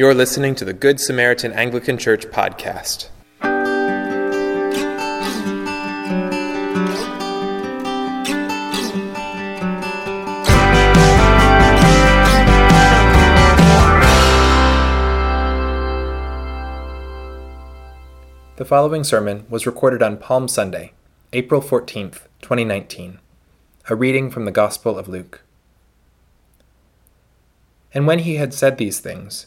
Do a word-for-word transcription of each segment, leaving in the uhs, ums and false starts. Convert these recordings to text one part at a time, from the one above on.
You're listening to the Good Samaritan Anglican Church podcast. The following sermon was recorded on Palm Sunday, April fourteenth, twenty nineteen. A reading from the Gospel of Luke. And when he had said these things,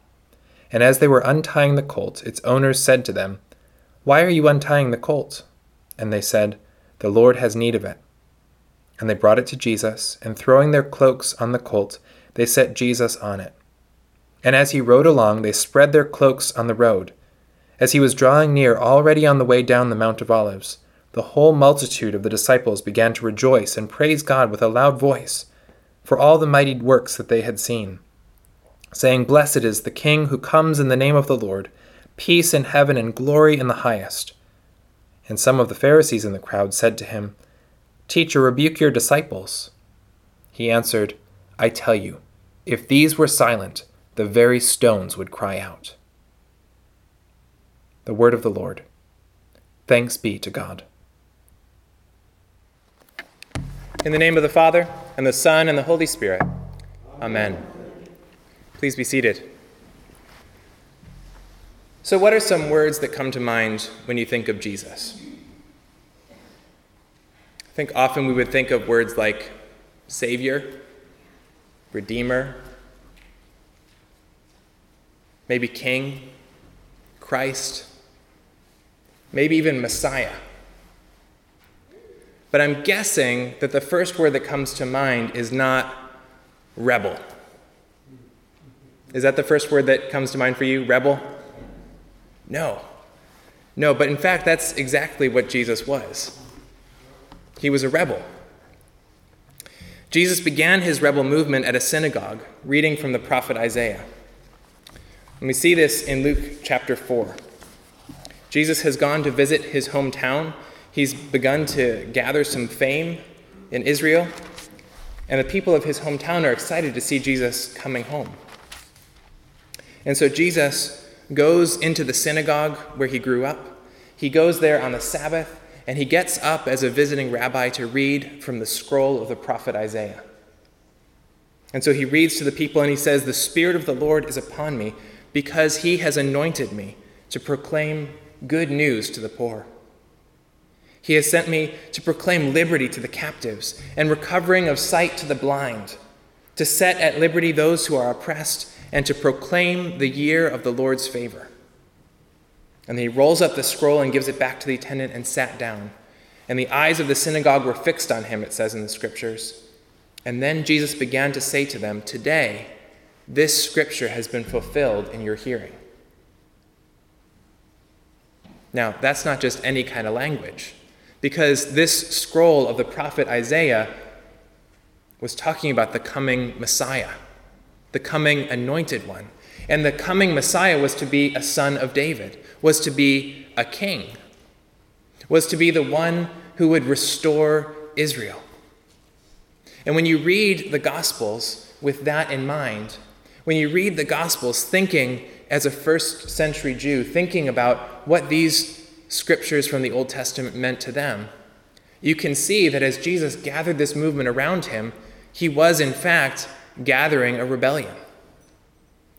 And as they were untying the colt, its owners said to them, Why are you untying the colt? And they said, The Lord has need of it. And they brought it to Jesus, and throwing their cloaks on the colt, they set Jesus on it. And as he rode along, they spread their cloaks on the road. As he was drawing near, already on the way down the Mount of Olives, the whole multitude of the disciples began to rejoice and praise God with a loud voice for all the mighty works that they had seen, saying, Blessed is the King who comes in the name of the Lord, peace in heaven and glory in the highest. And some of the Pharisees in the crowd said to him, Teacher, rebuke your disciples. He answered, I tell you, if these were silent, the very stones would cry out. The word of the Lord. Thanks be to God. In the name of the Father, and the Son, and the Holy Spirit. Amen. Please be seated. So what are some words that come to mind when you think of Jesus? I think often we would think of words like Savior, Redeemer, maybe King, Christ, maybe even Messiah. But I'm guessing that the first word that comes to mind is not rebel. Is that the first word that comes to mind for you, rebel? No. No, but in fact, that's exactly what Jesus was. He was a rebel. Jesus began his rebel movement at a synagogue, reading from the prophet Isaiah. And we see this in Luke chapter four. Jesus has gone to visit his hometown. He's begun to gather some fame in Israel, and the people of his hometown are excited to see Jesus coming home. And so Jesus goes into the synagogue where he grew up. He goes there on the Sabbath, and he gets up as a visiting rabbi to read from the scroll of the prophet Isaiah. And so he reads to the people, and he says, The Spirit of the Lord is upon me, because he has anointed me to proclaim good news to the poor. He has sent me to proclaim liberty to the captives and recovering of sight to the blind, to set at liberty those who are oppressed, and to proclaim the year of the Lord's favor. And he rolls up the scroll and gives it back to the attendant and sat down. And the eyes of the synagogue were fixed on him, it says in the scriptures. And then Jesus began to say to them, Today, this scripture has been fulfilled in your hearing. Now, that's not just any kind of language, because this scroll of the prophet Isaiah was talking about the coming Messiah, the coming anointed one. And the coming Messiah was to be a son of David, was to be a king, was to be the one who would restore Israel. And when you read the Gospels with that in mind, when you read the Gospels thinking as a first century Jew, thinking about what these scriptures from the Old Testament meant to them, you can see that as Jesus gathered this movement around him, he was in fact gathering a rebellion.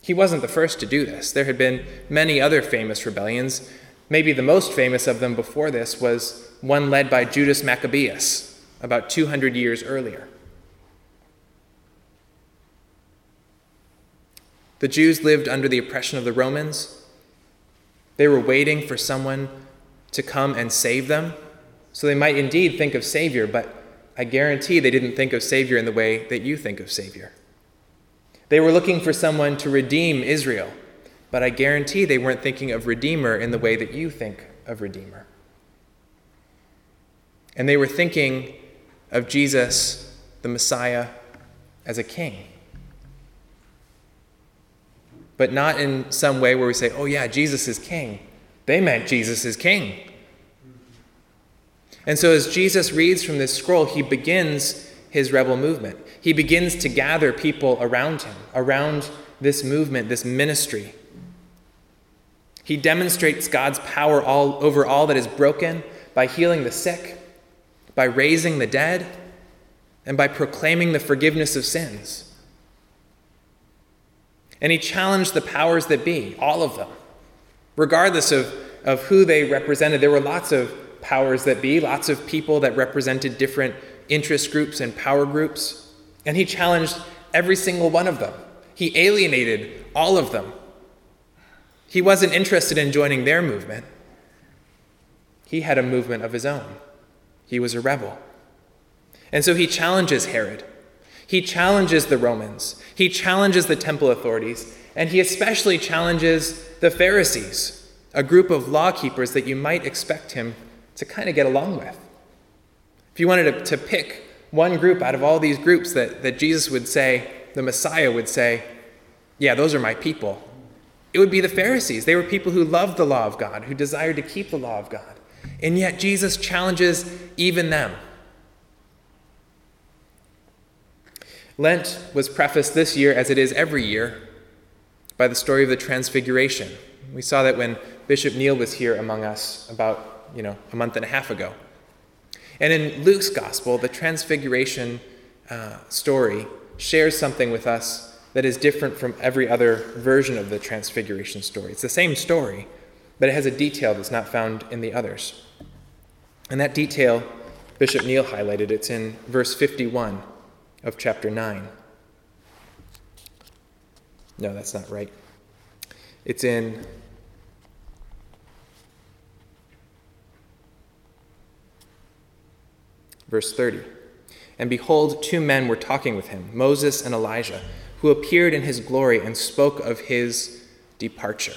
He wasn't the first to do this. There had been many other famous rebellions. Maybe the most famous of them before this was one led by Judas Maccabeus about two hundred years earlier. The Jews lived under the oppression of the Romans. They were waiting for someone to come and save them. So they might indeed think of Savior, but I guarantee they didn't think of Savior in the way that you think of Savior. They were looking for someone to redeem Israel, but I guarantee they weren't thinking of Redeemer in the way that you think of Redeemer. And they were thinking of Jesus, the Messiah, as a king. But not in some way where we say, oh yeah, Jesus is king. They meant Jesus is king. And so as Jesus reads from this scroll, he begins his rebel movement. He begins to gather people around him, around this movement, this ministry. He demonstrates God's power all over all that is broken by healing the sick, by raising the dead, and by proclaiming the forgiveness of sins. And he challenged the powers that be, all of them, regardless of, of who they represented. There were lots of powers that be, lots of people that represented different interest groups and power groups. And he challenged every single one of them. He alienated all of them. He wasn't interested in joining their movement. He had a movement of his own. He was a rebel. And so he challenges Herod. He challenges the Romans. He challenges the temple authorities. And he especially challenges the Pharisees, a group of lawkeepers that you might expect him to kind of get along with. If you wanted to, to pick one group out of all these groups that, that Jesus would say, the Messiah would say, yeah, those are my people, it would be the Pharisees. They were people who loved the law of God, who desired to keep the law of God. And yet Jesus challenges even them. Lent was prefaced this year, as it is every year, by the story of the Transfiguration. We saw that when Bishop Neal was here among us about, you know, a month and a half ago. And in Luke's Gospel, the Transfiguration uh, story shares something with us that is different from every other version of the Transfiguration story. It's the same story, but it has a detail that's not found in the others. And that detail, Bishop Neal highlighted, it's in verse fifty-one of chapter nine. No, that's not right. It's in verse thirty. And behold, two men were talking with him, Moses and Elijah, who appeared in his glory and spoke of his departure.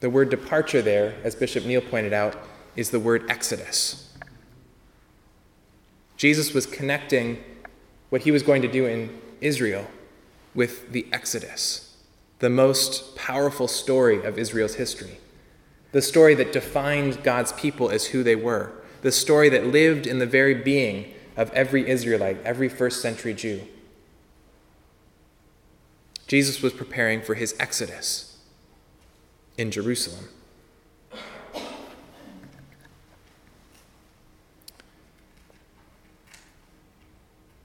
The word departure there, as Bishop Neal pointed out, is the word Exodus. Jesus was connecting what he was going to do in Israel with the Exodus, the most powerful story of Israel's history, the story that defined God's people as who they were, the story that lived in the very being of every Israelite, every first century Jew. Jesus was preparing for his exodus in Jerusalem.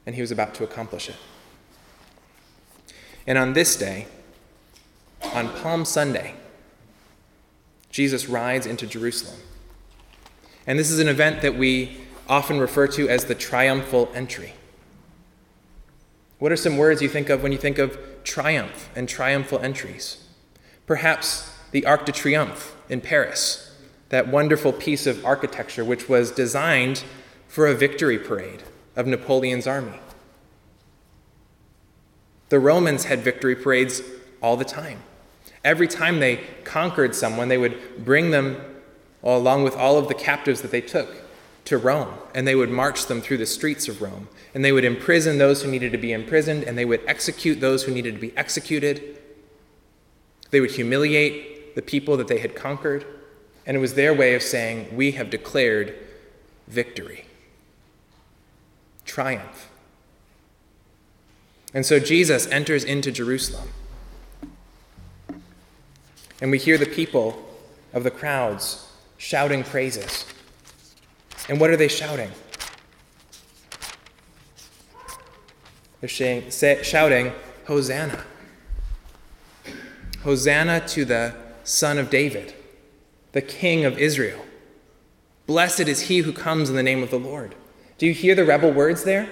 And he was about to accomplish it. And on this day, on Palm Sunday, Jesus rides into Jerusalem. And this is an event that we often refer to as the triumphal entry. What are some words you think of when you think of triumph and triumphal entries? Perhaps the Arc de Triomphe in Paris, that wonderful piece of architecture which was designed for a victory parade of Napoleon's army. The Romans had victory parades all the time. Every time they conquered someone, they would bring them, along with all of the captives that they took, to Rome, and they would march them through the streets of Rome, and they would imprison those who needed to be imprisoned, and they would execute those who needed to be executed. They would humiliate the people that they had conquered, and it was their way of saying, we have declared victory. Triumph. And so Jesus enters into Jerusalem. And we hear the people of the crowds shouting praises. And what are they shouting? They're shouting, shouting, Hosanna. Hosanna to the Son of David, the King of Israel. Blessed is he who comes in the name of the Lord. Do you hear the rebel words there?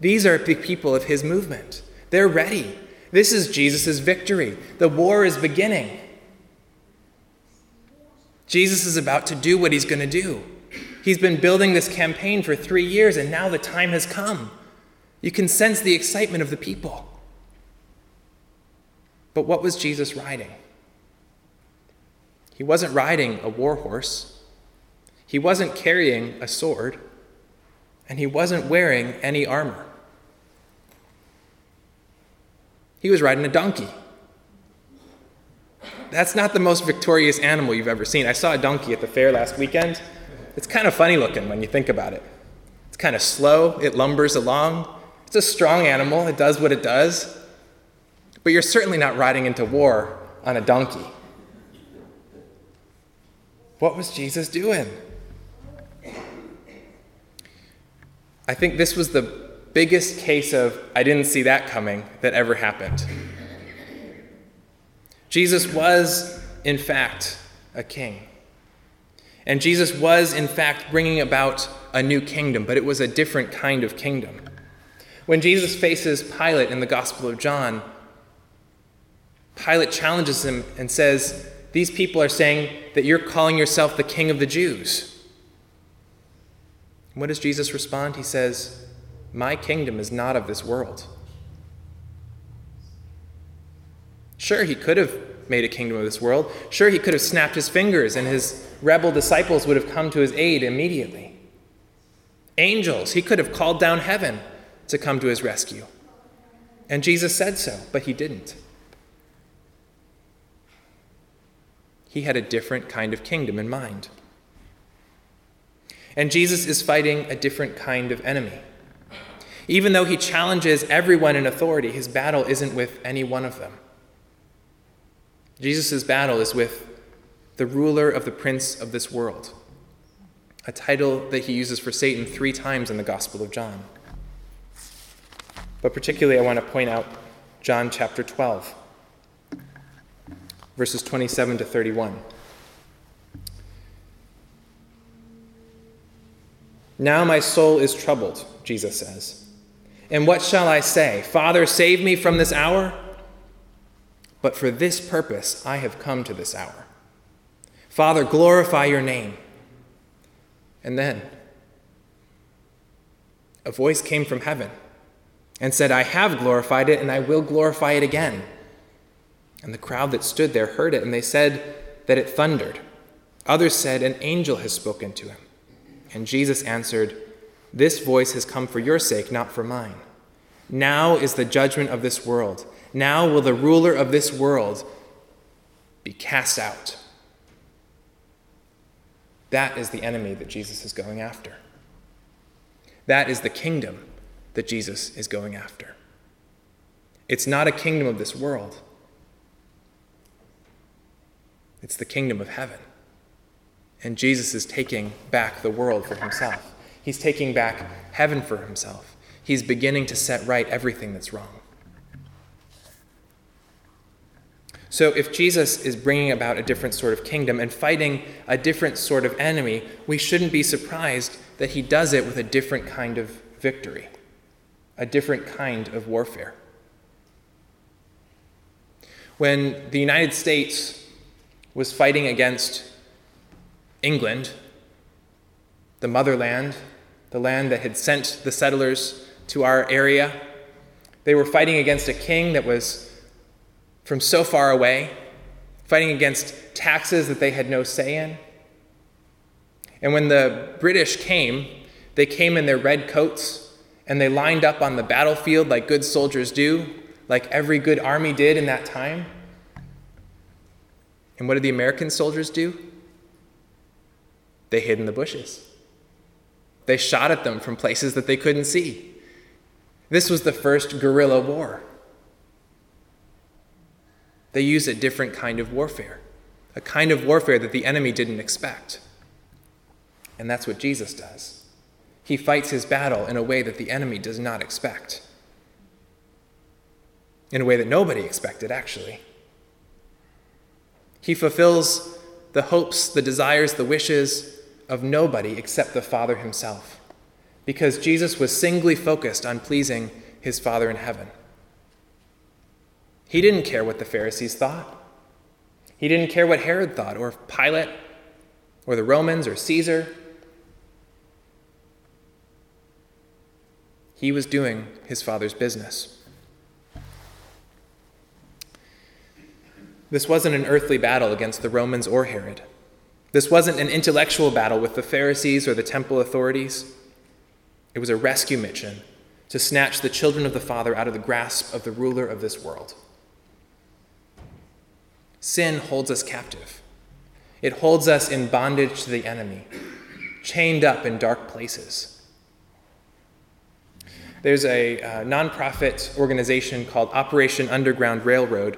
These are the people of his movement. They're ready. This is Jesus' victory. The war is beginning. Jesus is about to do what he's going to do. He's been building this campaign for three years, and now the time has come. You can sense the excitement of the people. But what was Jesus riding? He wasn't riding a war horse. He wasn't carrying a sword. And he wasn't wearing any armor. He was riding a donkey. That's not the most victorious animal you've ever seen. I saw a donkey at the fair last weekend. It's kind of funny looking when you think about it. It's kind of slow. It lumbers along. It's a strong animal. It does what it does. But you're certainly not riding into war on a donkey. What was Jesus doing? I think this was the biggest case of, I didn't see that coming, that ever happened. Jesus was, in fact, a king. And Jesus was, in fact, bringing about a new kingdom, but it was a different kind of kingdom. When Jesus faces Pilate in the Gospel of John, Pilate challenges him and says, these people are saying that you're calling yourself the king of the Jews. And what does Jesus respond? He says, my kingdom is not of this world. Sure, he could have made a kingdom of this world. Sure, he could have snapped his fingers and his rebel disciples would have come to his aid immediately. Angels, he could have called down heaven to come to his rescue. And Jesus said so, but he didn't. He had a different kind of kingdom in mind. And Jesus is fighting a different kind of enemy. Even though he challenges everyone in authority, his battle isn't with any one of them. Jesus' battle is with the ruler of the prince of this world, a title that he uses for Satan three times in the Gospel of John. But particularly I want to point out John chapter twelve, verses twenty-seven to thirty-one. Now my soul is troubled, Jesus says. And what shall I say? Father, save me from this hour? But for this purpose I have come to this hour. Father, glorify your name. And then a voice came from heaven and said, I have glorified it and I will glorify it again. And the crowd that stood there heard it, and they said that it thundered. Others said, an angel has spoken to him. And Jesus answered, this voice has come for your sake, not for mine. Now is the judgment of this world. Now will the ruler of this world be cast out. That is the enemy that Jesus is going after. That is the kingdom that Jesus is going after. It's not a kingdom of this world. It's the kingdom of heaven. And Jesus is taking back the world for himself. He's taking back heaven for himself. He's beginning to set right everything that's wrong. So if Jesus is bringing about a different sort of kingdom and fighting a different sort of enemy, we shouldn't be surprised that he does it with a different kind of victory, a different kind of warfare. When the United States was fighting against England, the motherland, the land that had sent the settlers to our area, they were fighting against a king that was from so far away, fighting against taxes that they had no say in. And when the British came, they came in their red coats and they lined up on the battlefield like good soldiers do, like every good army did in that time. And what did the American soldiers do? They hid in the bushes. They shot at them from places that they couldn't see. This was the first guerrilla war. They used a different kind of warfare, a kind of warfare that the enemy didn't expect. And that's what Jesus does. He fights his battle in a way that the enemy does not expect, in a way that nobody expected, actually. He fulfills the hopes, the desires, the wishes of nobody except the Father himself, because Jesus was singly focused on pleasing his Father in heaven. He didn't care what the Pharisees thought. He didn't care what Herod thought, or Pilate, or the Romans, or Caesar. He was doing his Father's business. This wasn't an earthly battle against the Romans or Herod. This wasn't an intellectual battle with the Pharisees or the temple authorities. It was a rescue mission to snatch the children of the Father out of the grasp of the ruler of this world. Sin holds us captive. It holds us in bondage to the enemy, chained up in dark places. There's a uh, nonprofit organization called Operation Underground Railroad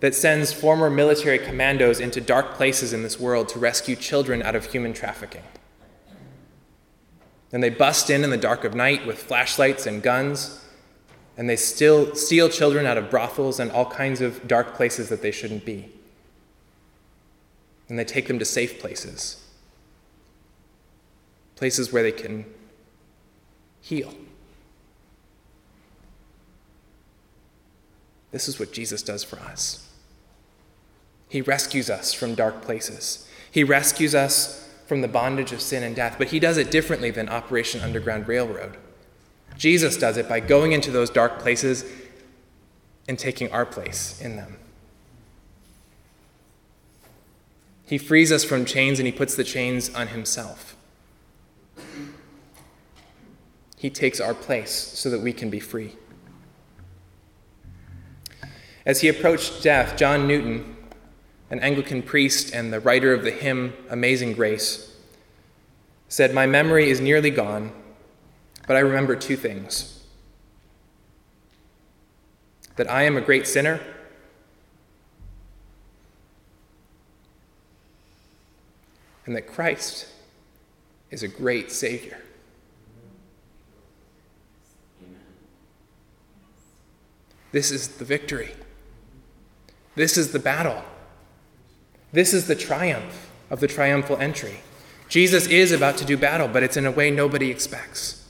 that sends former military commandos into dark places in this world to rescue children out of human trafficking. And they bust in in the dark of night with flashlights and guns, and they still steal children out of brothels and all kinds of dark places that they shouldn't be. And they take them to safe places, places where they can heal. This is what Jesus does for us. He rescues us from dark places. He rescues us from the bondage of sin and death, but he does it differently than Operation Underground Railroad. Jesus does it by going into those dark places and taking our place in them. He frees us from chains and he puts the chains on himself. He takes our place so that we can be free. As he approached death, John Newton, an Anglican priest and the writer of the hymn Amazing Grace, said, "My memory is nearly gone, but I remember two things: that I am a great sinner, and that Christ is a great Savior." This is the victory. This is the battle. This is the triumph of the triumphal entry. Jesus is about to do battle, but it's in a way nobody expects.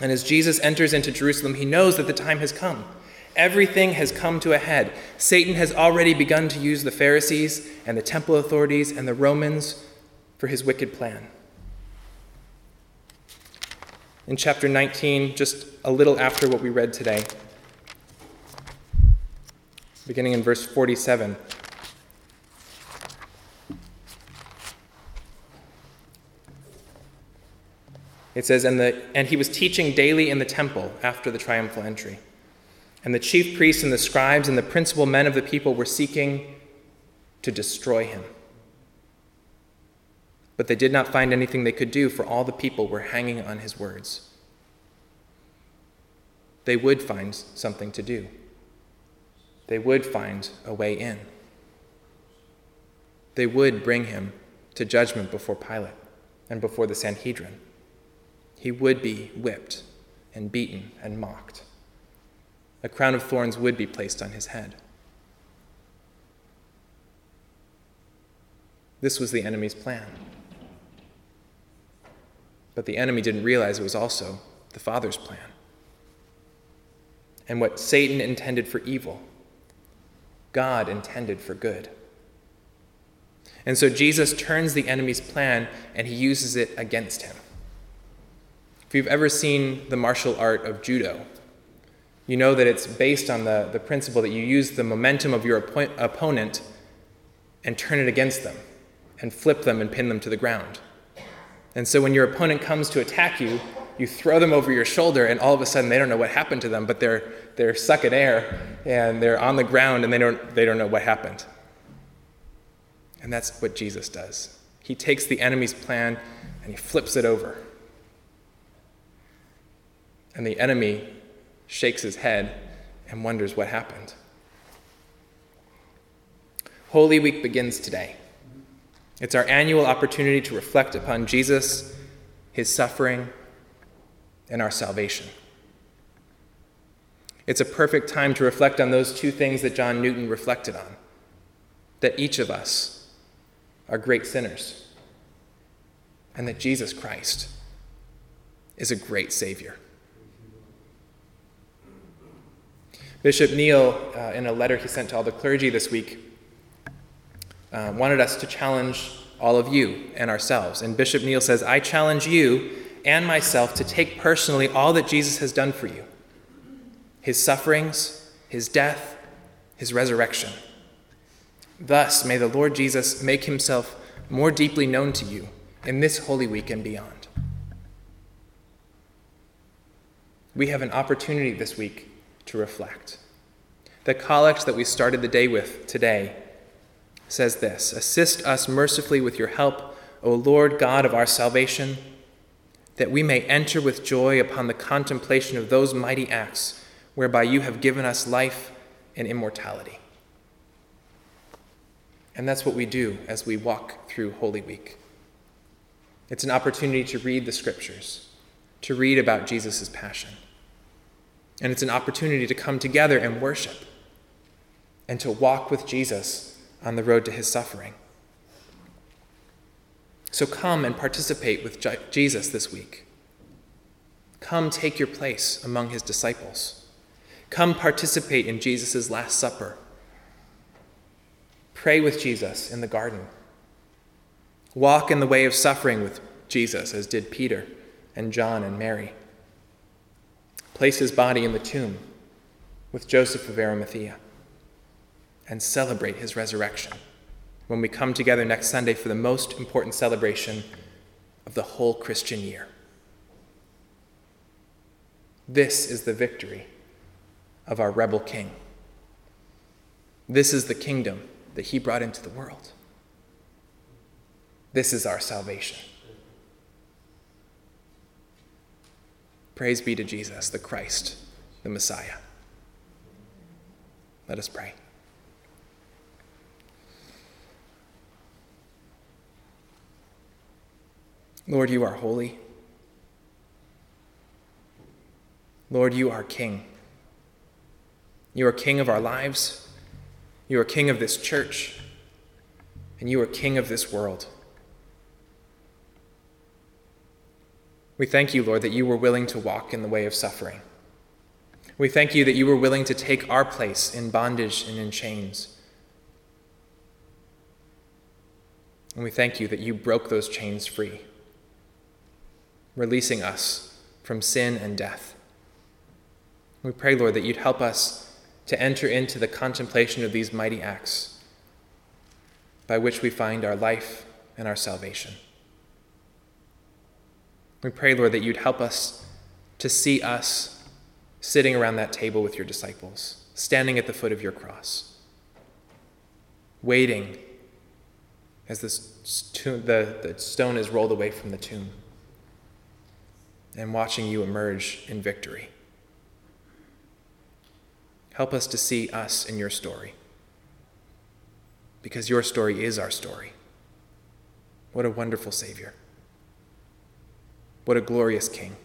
And as Jesus enters into Jerusalem, he knows that the time has come. Everything has come to a head. Satan has already begun to use the Pharisees and the temple authorities and the Romans for his wicked plan. In chapter nineteen, just a little after what we read today, beginning in verse forty-seven, it says, and, the, and he was teaching daily in the temple after the triumphal entry. And the chief priests and the scribes and the principal men of the people were seeking to destroy him. But they did not find anything they could do, for all the people were hanging on his words. They would find something to do. They would find a way in. They would bring him to judgment before Pilate and before the Sanhedrin. He would be whipped and beaten and mocked. A crown of thorns would be placed on his head. This was the enemy's plan. But the enemy didn't realize it was also the Father's plan. And what Satan intended for evil, God intended for good. And so Jesus turns the enemy's plan and he uses it against him. If you've ever seen the martial art of judo, you know that it's based on the, the principle that you use the momentum of your op- opponent and turn it against them and flip them and pin them to the ground. And so when your opponent comes to attack you, you throw them over your shoulder and all of a sudden they don't know what happened to them, but they're they're stuck in air and they're on the ground and they don't they don't know what happened. And that's what Jesus does. He takes the enemy's plan and he flips it over. And the enemy shakes his head and wonders what happened. Holy Week begins today. It's our annual opportunity to reflect upon Jesus, his suffering, and our salvation. It's a perfect time to reflect on those two things that John Newton reflected on, that each of us are great sinners, and that Jesus Christ is a great Savior. Bishop Neal, uh, in a letter he sent to all the clergy this week, uh, wanted us to challenge all of you and ourselves. And Bishop Neal says, "I challenge you and myself to take personally all that Jesus has done for you, his sufferings, his death, his resurrection, Thus, may the Lord Jesus make himself more deeply known to you in this Holy Week and beyond. We have an opportunity this week to reflect. The collect that we started the day with today says this: "Assist us mercifully with your help, O Lord God of our salvation, that we may enter with joy upon the contemplation of those mighty acts whereby you have given us life and immortality." And that's what we do as we walk through Holy Week. It's an opportunity to read the scriptures, to read about Jesus' passion. And it's an opportunity to come together and worship and to walk with Jesus on the road to his suffering. So come and participate with Jesus this week. Come take your place among his disciples. Come participate in Jesus' Last Supper. Pray with Jesus in the garden. Walk in the way of suffering with Jesus, as did Peter and John and Mary. Place his body in the tomb with Joseph of Arimathea, and celebrate his resurrection when we come together next Sunday for the most important celebration of the whole Christian year. This is the victory of our rebel king. This is the kingdom that he brought into the world. This is our salvation. Praise be to Jesus, the Christ, the Messiah. Let us pray. Lord, you are holy. Lord, you are King. You are King of our lives. You are King of this church. And you are King of this world. We thank you, Lord, that you were willing to walk in the way of suffering. We thank you that you were willing to take our place in bondage and in chains. And we thank you that you broke those chains free, releasing us from sin and death. We pray, Lord, that you'd help us to enter into the contemplation of these mighty acts by which we find our life and our salvation. We pray, Lord, that you'd help us to see us sitting around that table with your disciples, standing at the foot of your cross, waiting as the stone is rolled away from the tomb, and watching you emerge in victory. Help us to see us in your story, because your story is our story. What a wonderful Savior. What a glorious King.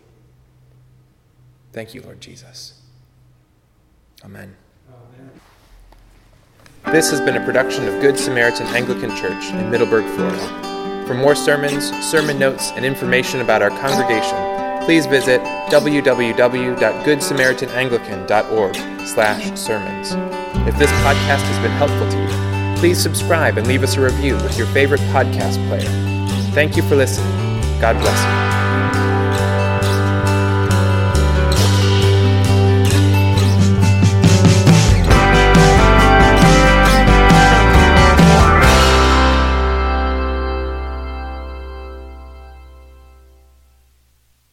Thank you, Lord Jesus. Amen. Amen. This has been a production of Good Samaritan Anglican Church in Middleburg, Florida. For more sermons, sermon notes, and information about our congregation, please visit w w w dot good samaritan anglican dot org slash sermons. If this podcast has been helpful to you, please subscribe and leave us a review with your favorite podcast player. Thank you for listening. God bless you.